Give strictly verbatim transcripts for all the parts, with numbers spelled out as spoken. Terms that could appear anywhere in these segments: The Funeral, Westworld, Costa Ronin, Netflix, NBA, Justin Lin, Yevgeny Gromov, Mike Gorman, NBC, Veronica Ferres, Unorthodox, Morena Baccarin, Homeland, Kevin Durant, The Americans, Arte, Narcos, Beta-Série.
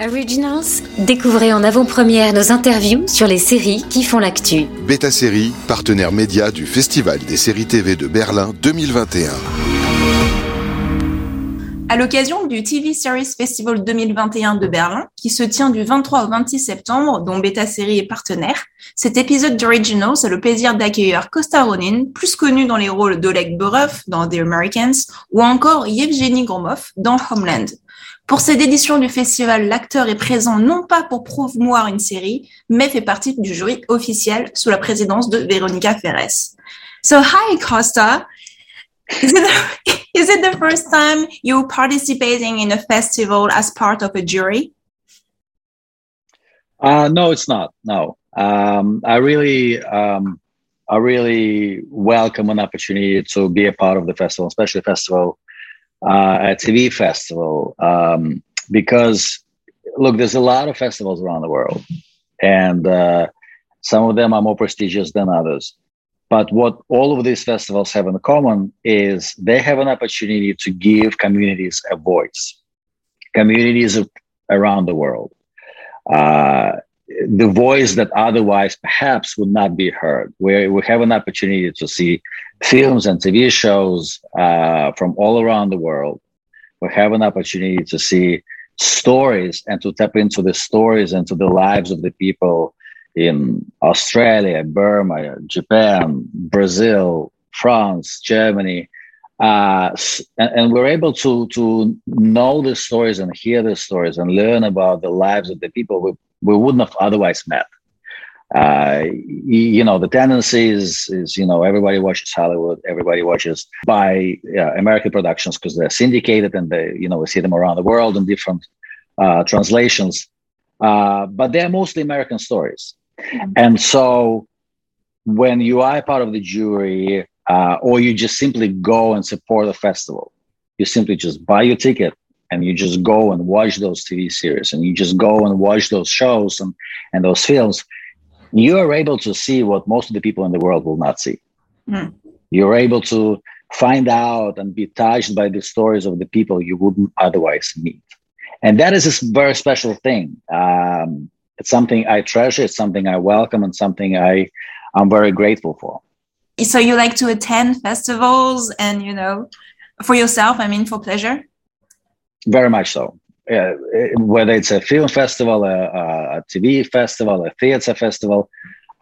Originals, découvrez en avant-première nos interviews sur les séries qui font l'actu. Beta-Série, partenaire média du Festival des séries T V de Berlin deux mille vingt et un. À l'occasion du T V Series Festival deux mille vingt et un de Berlin, qui se tient du vingt-trois au vingt-six septembre, dont Beta-Série est partenaire, cet épisode d'Originals a le plaisir d'accueillir Costa Ronin, plus connu dans les rôles d'Oleg Burov dans The Americans, ou encore Yevgeny Gromov dans Homeland. Pour cette édition du festival, l'acteur est présent non pas pour promouvoir une série, mais fait partie du jury officiel sous la présidence de Veronica Ferres. So, hi Costa! Is it, the, is it the first time you're participating in a festival as part of a jury? Uh, no, it's not. No, um, I really, um, I really welcome an opportunity to be a part of the festival, especially a festival, uh, a T V festival, um, because look, there's a lot of festivals around the world, and uh, some of them are more prestigious than others. But what all of these festivals have in common is they have an opportunity to give communities a voice, communities around the world, uh, the voice that otherwise perhaps would not be heard, where we have an opportunity to see films and T V shows uh, from all around the world. We have an opportunity to see stories and to tap into the stories and to the lives of the people in Australia, Burma, Japan, Brazil, France, Germany, uh, and, and we're able to to know the stories and hear the stories and learn about the lives of the people we, we wouldn't have otherwise met. Uh, you know, the tendency is, is, you know, everybody watches Hollywood, everybody watches by uh, American productions because they're syndicated and they, you know, we see them around the world in different uh, translations, uh, but they're mostly American stories. And so when you are part of the jury uh, or you just simply go and support the festival, you simply just buy your ticket and you just go and watch those T V series and you just go and watch those shows and, and those films, you are able to see what most of the people in the world will not see. Mm. You're able to find out and be touched by the stories of the people you wouldn't otherwise meet. And that is a very special thing. Um, It's something I treasure, it's something I welcome, and something I, I'm very grateful for. So you like to attend festivals and, you know, for yourself, I mean, for pleasure? Very much so. Uh, whether it's a film festival, a, a T V festival, a theater festival,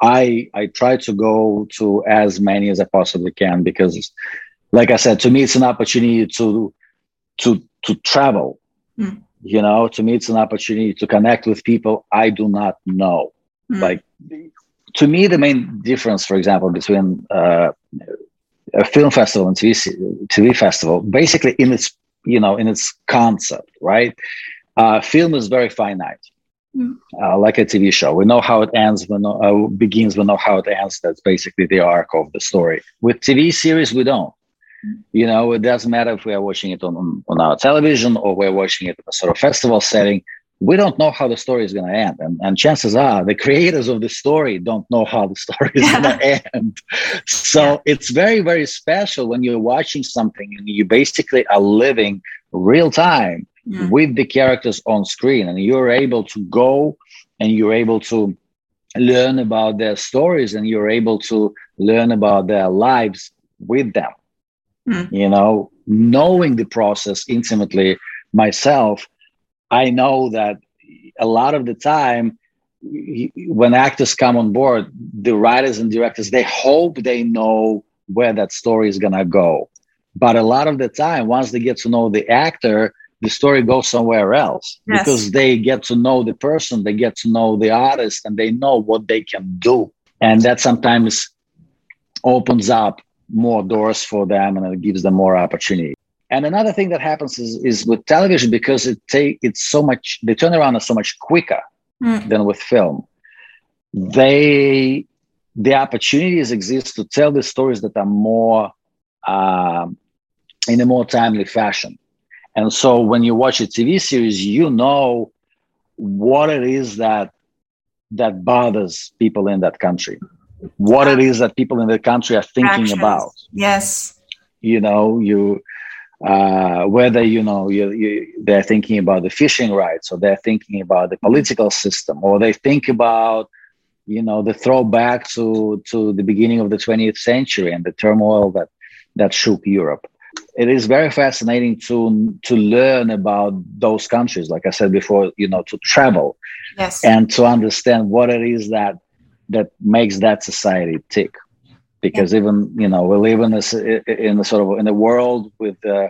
I, I try to go to as many as I possibly can because, like I said, to me, it's an opportunity to, to, to travel. Mm. You know, to me, it's an opportunity to connect with people I do not know. Mm. Like, to me, the main difference, for example, between uh, a film festival and T V, T V festival, basically in its, you know, in its concept, right? Uh, film is very finite, mm. uh, like a T V show. We know how it ends, we know how it begins, we know how it ends. That's basically the arc of the story. With T V series, we don't. You know, it doesn't matter if we are watching it on, on our television or we're watching it in a sort of festival setting. We don't know how the story is going to end. And, and chances are the creators of the story don't know how the story is yeah. going to end. So yeah. It's very, very special when you're watching something and you basically are living real time yeah. with the characters on screen. And you're able to go and you're able to learn about their stories and you're able to learn about their lives with them. Mm. You know, knowing the process intimately myself, I know that a lot of the time when actors come on board, the writers and directors, they hope they know where that story is going to go. But a lot of the time, once they get to know the actor, the story goes somewhere else yes. because they get to know the person, they get to know the artist, and they know what they can do. And that sometimes opens up more doors for them and it gives them more opportunity. And another thing that happens is, is with television, because it take it's so much, the turnaround is so much quicker mm. than with film. They, the opportunities exist to tell the stories that are more, uh, in a more timely fashion. And so when you watch a T V series, you know what it is that, that bothers people in that country. What it is that people in the country are thinking Actions. About. Yes. You know, you uh, whether, you know, you, you, they're thinking about the fishing rights, or they're thinking about the political system, or they think about, you know, the throwback to, to the beginning of the twentieth century and the turmoil that, that shook Europe. It is very fascinating to to learn about those countries, like I said before, you know, to travel, yes, and to understand what it is that that makes that society tick. Because yeah. even, you know, we live in this in the sort of in a world with uh,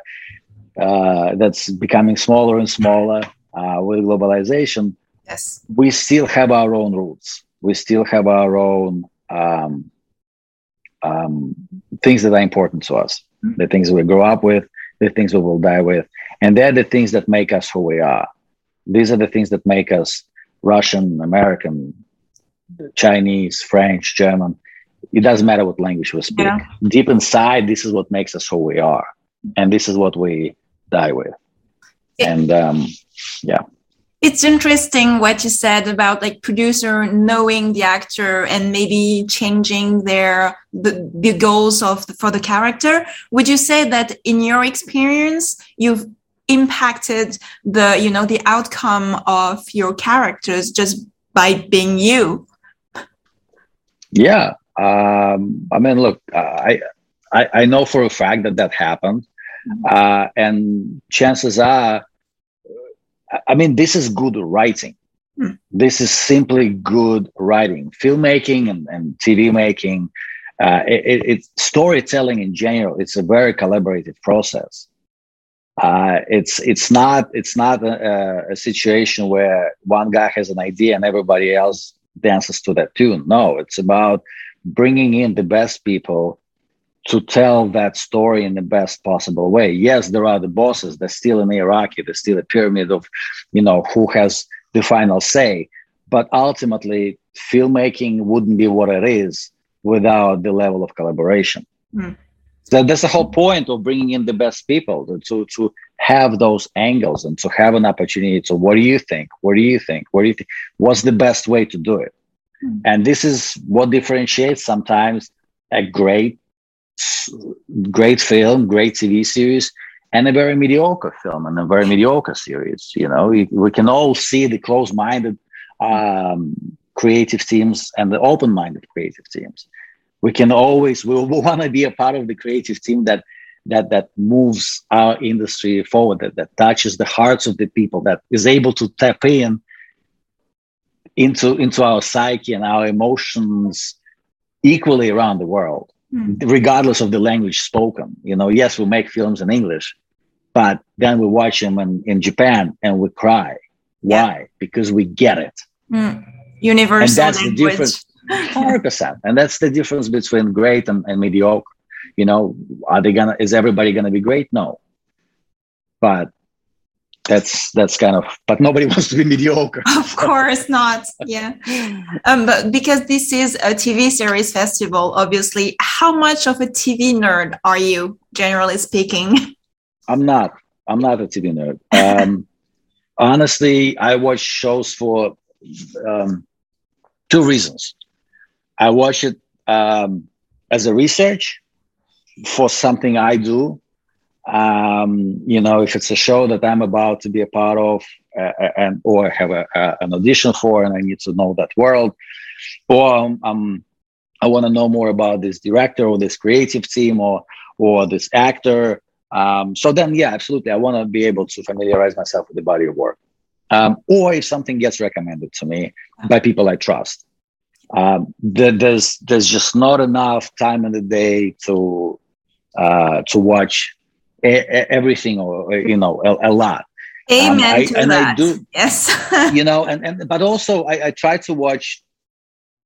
uh, that's becoming smaller and smaller uh, with globalization. Yes, we still have our own roots. We still have our own um, um, things that are important to us. The things we grow up with, the things we will die with. And they're the things that make us who we are. These are the things that make us Russian, American, Chinese, French, German. It doesn't matter what language we speak. Yeah. Deep inside, this is what makes us who we are. And this is what we die with. It, and um, yeah. It's interesting what you said about like producer knowing the actor and maybe changing their the, the goals of the, for the character. Would you say that in your experience you've impacted the you know the outcome of your characters just by being you? Yeah, um, I mean, look, I, I I know for a fact that that happened, uh, and chances are. I mean, this is good writing. Mm. This is simply good writing. Filmmaking and, and T V making, uh, it, it, it's storytelling in general. It's a very collaborative process. Uh, it's it's not it's not a, a situation where one guy has an idea and everybody else dances to that tune. No, it's about bringing in the best people to tell that story in the best possible way. Yes, there are the bosses. There's still an hierarchy. There's still a pyramid of, you know, who has the final say. But ultimately, filmmaking wouldn't be what it is without the level of collaboration. Mm. So that's the whole point of bringing in the best people, to, to have those angles and to have an opportunity to, what do you think? What do you think? What do you think? What's the best way to do it? Mm. And this is what differentiates sometimes a great great film, great T V series, and a very mediocre film and a very mediocre series. You know, we, we can all see the close-minded um, creative teams and the open-minded creative teams. We can always, we want to be a part of the creative team that that that moves our industry forward, that, that touches the hearts of the people, that is able to tap in into into our psyche and our emotions equally around the world. Mm. Regardless of the language spoken, you know, yes, we make films in English, but then we watch them in, in Japan and we cry. Yeah. Why? Because we get it. Mm. Universal and that's language. The difference. one hundred percent. And that's the difference between great and, and mediocre. You know, are they gonna? Is everybody gonna be great? No. But that's that's kind of. But nobody wants to be mediocre. Of course not. Yeah. Um, but because this is a T V series festival, obviously, how much of a T V nerd are you, generally speaking? I'm not. I'm not a T V nerd. Um, honestly, I watch shows for um, two reasons. I watch it um, as a research for something I do. Um, you know, if it's a show that I'm about to be a part of uh, and or have a, a, an audition for and I need to know that world, or um, um, I want to know more about this director or this creative team or or this actor. Um, so then, yeah, absolutely. I want to be able to familiarize myself with the body of work. Um, or if something gets recommended to me by people I trust. Um, there, there's, there's just not enough time in the day to uh, to watch everything, or you know, a, a lot. Amen um, I, to and that. I do, yes. You know, and, and but also I, I try to watch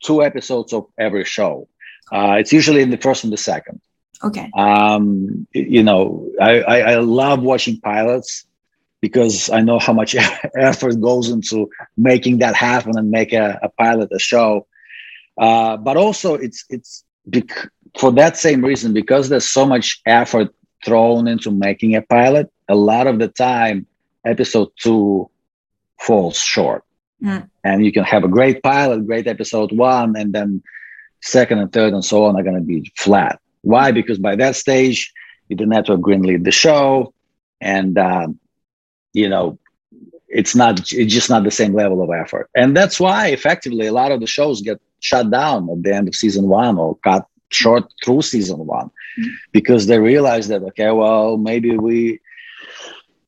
two episodes of every show. Uh, it's usually in the first and the second. Okay. Um, you know, I, I, I love watching pilots because I know how much effort goes into making that happen and make a, a pilot a show. Uh, but also, it's it's bec- for that same reason, because there's so much effort thrown into making a pilot, a lot of the time episode two falls short. Mm. And you can have a great pilot, great episode one, and then second and third and so on are going to be flat. Why? Because by that stage, the network greenlit the show, And, um, you know, it's not, it's just not the same level of effort. And that's why effectively a lot of the shows get shut down at the end of season one or cut short through season one, mm-hmm. because they realize that, okay, well, maybe we,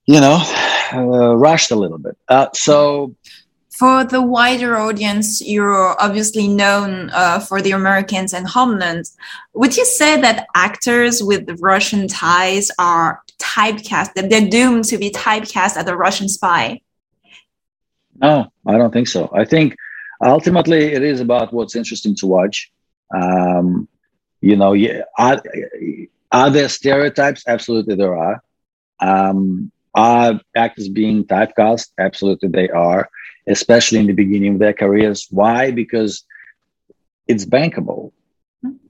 you know, uh, rushed a little bit. Uh, so... For the wider audience, you're obviously known uh, for The Americans and Homeland. Would you say that actors with Russian ties are typecast, that they're doomed to be typecast as a Russian spy? No, I don't think so. I think ultimately it is about what's interesting to watch. Um, you know, yeah, are, are there stereotypes? Absolutely there are. Um, are actors being typecast? Absolutely they are. Especially in the beginning of their careers. Why? Because it's bankable.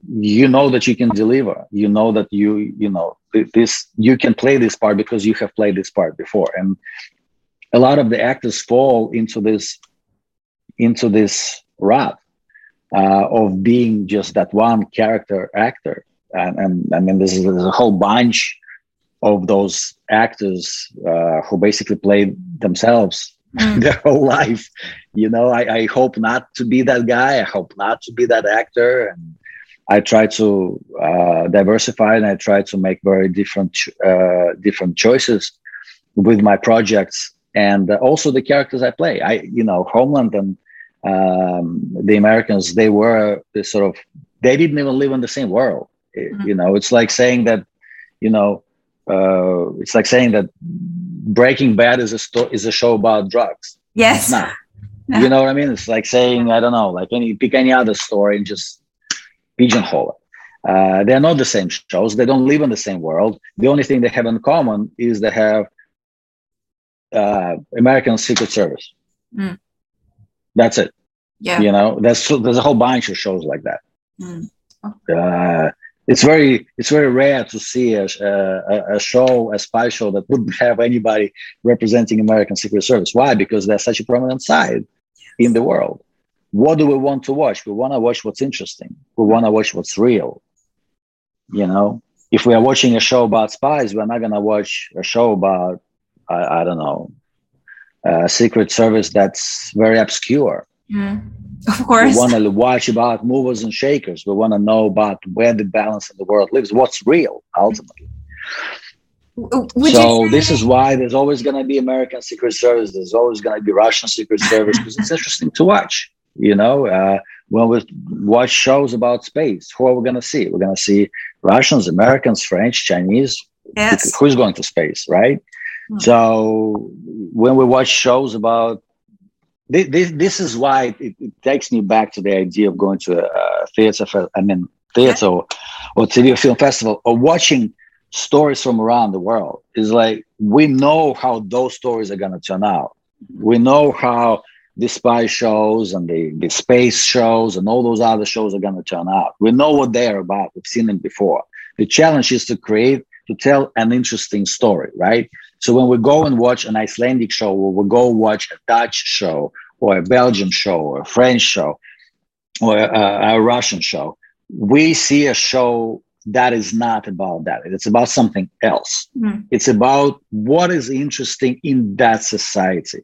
You know that you can deliver. You know that you, you know, this, you can play this part because you have played this part before. And a lot of the actors fall into this, into this rut uh, of being just that one character actor. And, and I mean, this is a whole bunch of those actors uh, who basically play themselves their whole life. You know, I, I hope not to be that guy. I hope not to be that actor. And I try to uh, diversify, and I try to make very different, uh, different choices with my projects, and also the characters I play. I, you know, Homeland and um, The Americans, they were this sort of, they didn't even live in the same world. Mm-hmm. You know, it's like saying that, you know, uh, it's like saying that Breaking Bad is a sto- is a show about drugs. Yes. Nah. Yeah. You know what I mean? It's like saying, I don't know, like any pick any other story and just pigeonhole it. Uh, they're not the same shows. They don't live in the same world. The only thing they have in common is they have uh, American Secret Service. Mm. That's it. Yeah. You know, there's there's a whole bunch of shows like that. Mm. Okay. Uh, It's very, it's very rare to see a, a, a show, a spy show that wouldn't have anybody representing American Secret Service. Why? Because they're such a prominent side in the world. What do we want to watch? We want to watch what's interesting. We want to watch what's real. You know, if we are watching a show about spies, we're not going to watch a show about, I, I don't know, a Secret Service that's very obscure. Mm, of course. We want to watch about movers and shakers. We want to know about where the balance of the world lives, what's real, ultimately. Would so this is why there's always going to be American Secret Service. There's always going to be Russian Secret Service, because it's interesting to watch. You know, uh, when we watch shows about space, who are we going to see? We're going to see Russians, Americans, French, Chinese. Yes. Who's going to space, right? Mm. So when we watch shows about This, this is why it, it takes me back to the idea of going to a theater, I mean, theater or, or T V film festival, or watching stories from around the world. It's like, we know how those stories are going to turn out. We know how the spy shows and the, the space shows and all those other shows are going to turn out. We know what they are about. We've seen them before. The challenge is to create, to tell an interesting story, right? So when we go and watch an Icelandic show, or we go watch a Dutch show, or a Belgian show, or a French show, or a, a Russian show, we see a show that is not about that. It's about something else. Mm-hmm. It's about what is interesting in that society.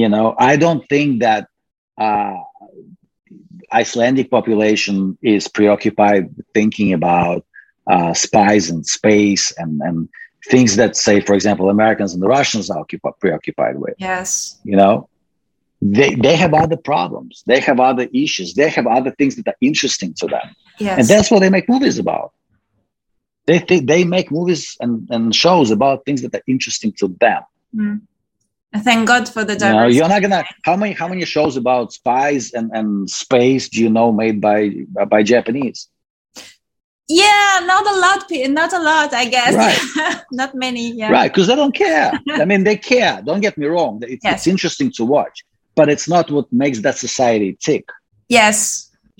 You know, I don't think that uh, Icelandic population is preoccupied thinking about uh, spies and space and and. Things that, say, for example, Americans and the Russians are preoccupied with. Yes. You know, they they have other problems. They have other issues. They have other things that are interesting to them. Yes. And that's what they make movies about. They think they make movies and, and shows about things that are interesting to them. Mm. Thank God for the diversity. You know, you're not gonna how many how many shows about spies and, and space do you know made by by Japanese? Yeah, not a lot, not a lot, I guess. Right. Not many, yeah. Right, because they don't care. I mean, they care. Don't get me wrong. It's, yes. It's interesting to watch, but it's not what makes that society tick. Yes.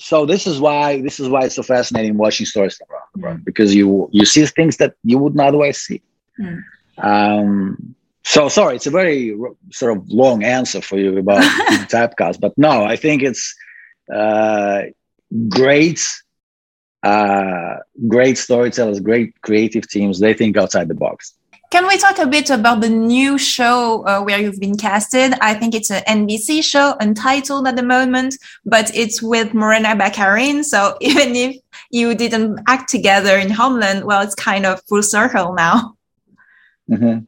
So this is why this is why it's so fascinating watching stories around the world, mm-hmm. because you you see things that you wouldn't otherwise see. Mm. Um, so, sorry, it's a very r- sort of long answer for you about typecast, but no, I think it's uh, great. Uh, great storytellers, great creative teams, they think outside the box. Can we talk a bit about the new show uh, where you've been casted? I think it's an N B C show, untitled at the moment, but it's with Morena Baccarin. So even if you didn't act together in Homeland, well, it's kind of full circle now. Mm-hmm.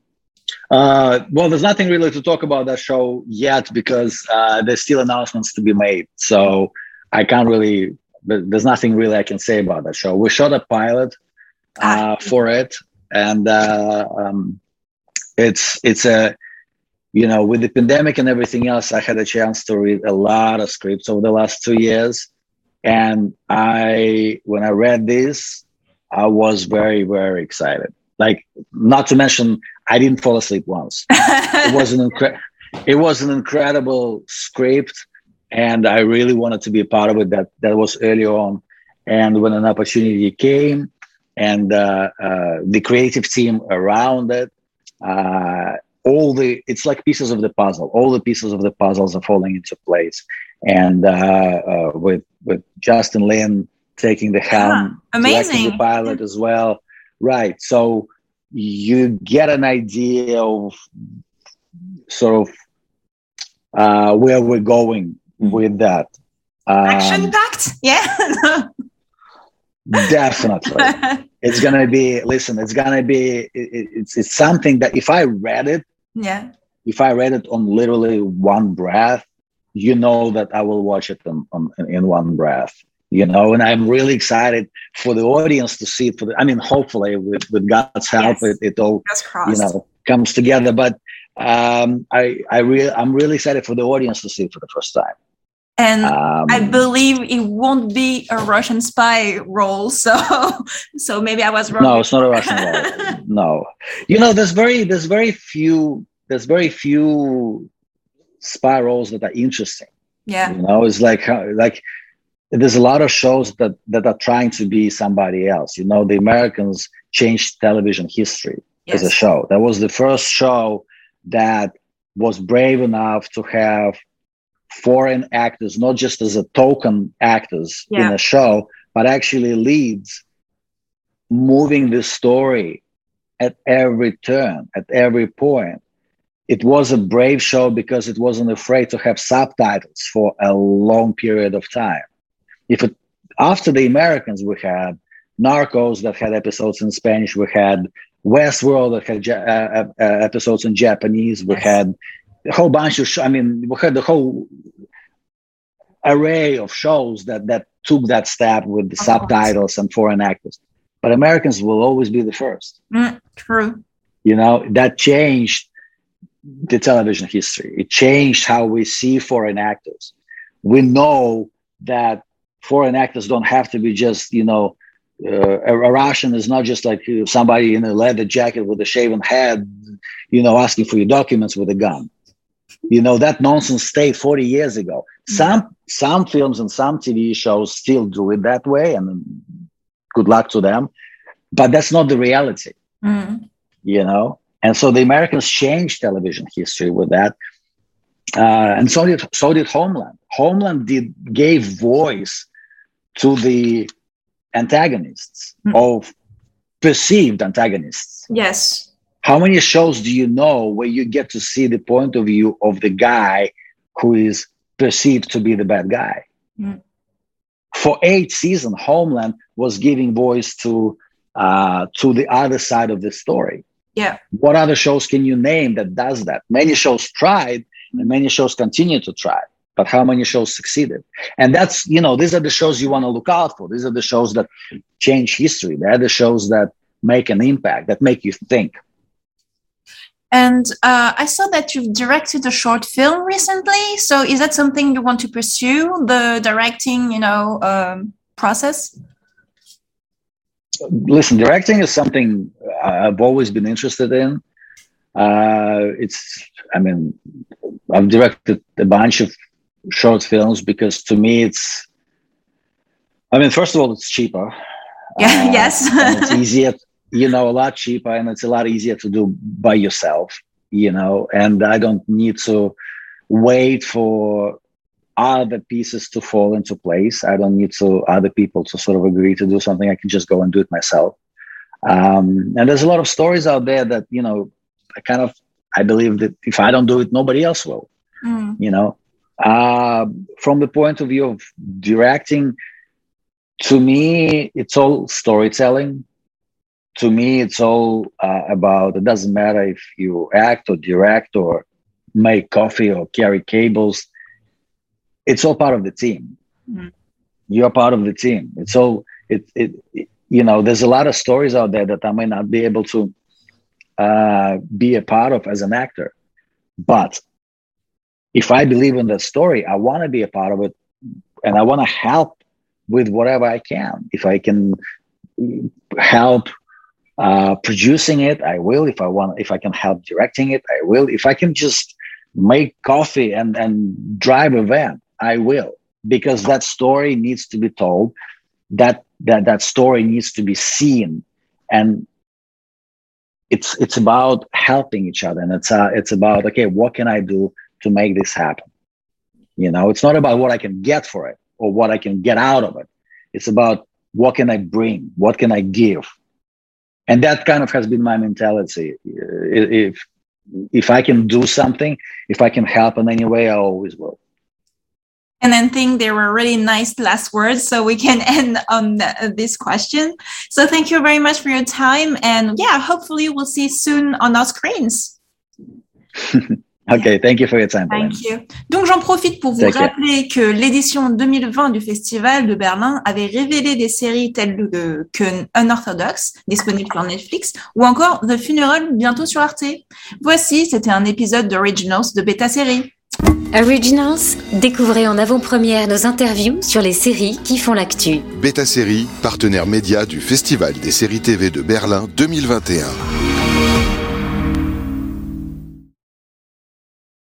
Uh, well, there's nothing really to talk about that show yet because uh, there's still announcements to be made. So I can't really, there's nothing really I can say about that show. We shot a pilot uh, ah. for it. And uh, um, it's it's a, you know, with the pandemic and everything else, I had a chance to read a lot of scripts over the last two years. And I, when I read this, I was very, very excited. Like, not to mention, I didn't fall asleep once. It was an incre- it was an incredible script. And I really wanted to be a part of it. That, that was early on. And when an opportunity came, and uh, uh, the creative team around it, uh, all the, it's like pieces of the puzzle. All the pieces of the puzzles are falling into place. And uh, uh, with with Justin Lin taking the helm, ah, directing the pilot as well. Right. So you get an idea of sort of uh, where we're going with that. Um, Action-packed, yeah. Definitely. It's going to be, listen, it's going to be, it, it's it's something that if I read it, yeah, if I read it on literally one breath, you know that I will watch it on, on, in one breath, you know, and I'm really excited for the audience to see it. For the, I mean, hopefully with, with God's help, yes. it, it all, you know, comes together. But um, I, I re- I'm really excited for the audience to see it for the first time. And um, I believe it won't be a Russian spy role, so so maybe I was wrong. No, it's not a Russian role. No, you know, there's very there's very few there's very few spy roles that are interesting. Yeah, you know, it's like like there's a lot of shows that that are trying to be somebody else. You know, The Americans changed television history yes. as a show. That was the first show that was brave enough to have foreign actors, not just as a token actors yeah. in a show, but actually leads, moving the story at every turn, at every point. It was a brave show because it wasn't afraid to have subtitles for a long period of time. If it, after The Americans, we had Narcos that had episodes in Spanish, we had Westworld that had uh, uh, episodes in Japanese, we yes. had a whole bunch of, sh- I mean, we had the whole array of shows that, that took that step with the of subtitles course. And foreign actors. But Americans will always be the first. Mm, true. You know, that changed the television history. It changed how we see foreign actors. We know that foreign actors don't have to be just, you know, uh, a, a Russian is not just like somebody in a leather jacket with a shaven head, you know, asking for your documents with a gun. You know, that nonsense stayed forty years ago. Some some films and some T V shows still do it that way, and good luck to them. But that's not the reality, mm. you know. And so The Americans changed television history with that, uh, and so did so did Homeland. Homeland did gave voice to the antagonists mm. of perceived antagonists. Yes. How many shows do you know where you get to see the point of view of the guy who is perceived to be the bad guy? Mm. For eight seasons, Homeland was giving voice to uh, to the other side of the story. Yeah. What other shows can you name that does that? Many shows tried, and many shows continue to try. But how many shows succeeded? And that's, you know, these are the shows you want to look out for. These are the shows that change history. They're the shows that make an impact, that make you think. And uh, I saw that you've directed a short film recently. So is that something you want to pursue, the directing, you know, um, process? Listen, directing is something I've always been interested in. Uh, it's, I mean, I've directed a bunch of short films because to me it's, I mean, first of all, it's cheaper. Yeah. Uh, yes. It's easier. You know, a lot cheaper, and it's a lot easier to do by yourself, you know, and I don't need to wait for other pieces to fall into place. I don't need to other people to sort of agree to do something. I can just go and do it myself. Um, and there's a lot of stories out there that, you know, I kind of, I believe that if I don't do it, nobody else will, mm. you know. Uh, from the point of view of directing, to me, it's all storytelling. To me, it's all uh, about, it doesn't matter if you act or direct or make coffee or carry cables. It's all part of the team. Mm. You're part of the team. It's all, it, it, it, you know, there's a lot of stories out there that I may not be able to uh, be a part of as an actor. But if I believe in the story, I want to be a part of it, and I want to help with whatever I can. If I can help uh, producing it, I will. If I want, if I can help directing it, I will. If I can just make coffee and, and drive a van, I will, because that story needs to be told. That that that story needs to be seen, and it's it's about helping each other, and it's uh, it's about, okay, what can I do to make this happen? You know, it's not about what I can get for it or what I can get out of it. It's about what can I bring, what can I give, and that kind of has been my mentality. If if I can do something, if I can help in any way, I always will. And I think they were really nice last words, so we can end on the, this question. So thank you very much for your time. And yeah, hopefully we'll see you soon on our screens. OK, thank you for your time. Thank you. Donc, j'en profite pour vous Take rappeler care. que l'édition deux mille vingt du Festival de Berlin avait révélé des séries telles que, que Unorthodox, disponible sur Netflix, ou encore The Funeral, bientôt sur Arte. Voici, c'était un épisode d'Originals de Beta-Série. Originals, découvrez en avant-première nos interviews sur les séries qui font l'actu. Beta-Série, partenaire média du Festival des séries T V de Berlin deux mille vingt et un.